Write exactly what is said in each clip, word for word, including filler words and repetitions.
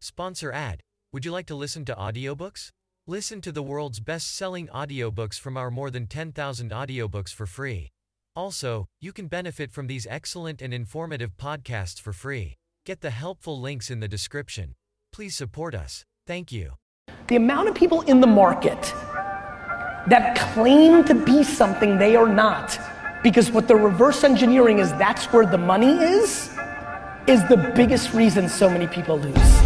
Sponsor ad. Would you like to listen to audiobooks? Listen to the world's best-selling audiobooks from our more than ten thousand audiobooks for free. Also, you can benefit from these excellent and informative podcasts for free. Get the helpful links in the description. Please support us. Thank you. The amount of people in the market that claim to be something they are not, because what they're reverse engineering is that's where the money is, is the biggest reason so many people lose.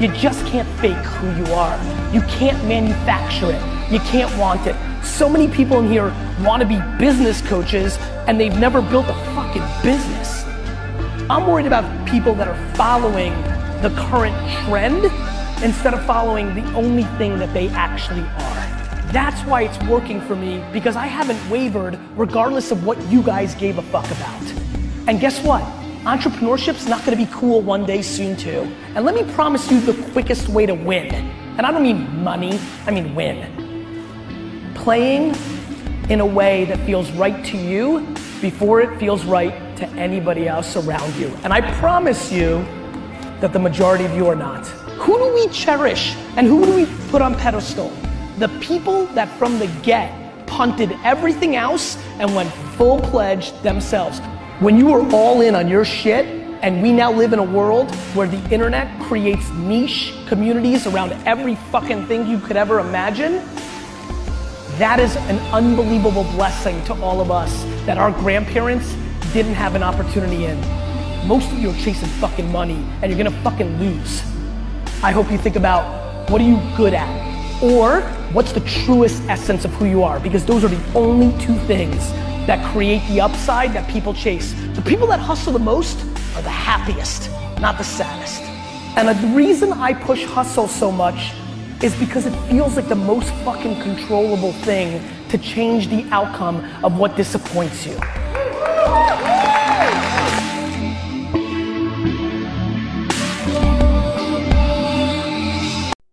You just can't fake who you are. You can't manufacture it. You can't want it. So many people in here want to be business coaches and they've never built a fucking business. I'm worried about people that are following the current trend instead of following the only thing that they actually are. That's why it's working for me, because I haven't wavered regardless of what you guys gave a fuck about. And guess what? Entrepreneurship's not gonna be cool one day soon too. And let me promise you the quickest way to win. And I don't mean money, I mean win. Playing in a way that feels right to you before it feels right to anybody else around you. And I promise you that the majority of you are not. Who do we cherish and who do we put on pedestal? The people that from the get punted everything else and went full-fledged themselves. When you are all in on your shit, and we now live in a world where the internet creates niche communities around every fucking thing you could ever imagine, that is an unbelievable blessing to all of us that our grandparents didn't have an opportunity in. Most of you are chasing fucking money, and you're gonna fucking lose. I hope you think about, what are you good at? Or, what's the truest essence of who you are? Because those are the only two things that create the upside that people chase. The people that hustle the most are the happiest, not the saddest. And the reason I push hustle so much is because it feels like the most fucking controllable thing to change the outcome of what disappoints you.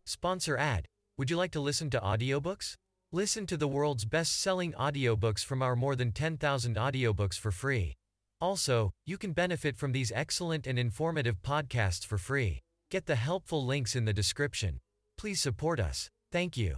Sponsor ad. Would you like to listen to audiobooks? Listen to the world's best-selling audiobooks from our more than ten thousand audiobooks for free. Also, you can benefit from these excellent and informative podcasts for free. Get the helpful links in the description. Please support us. Thank you.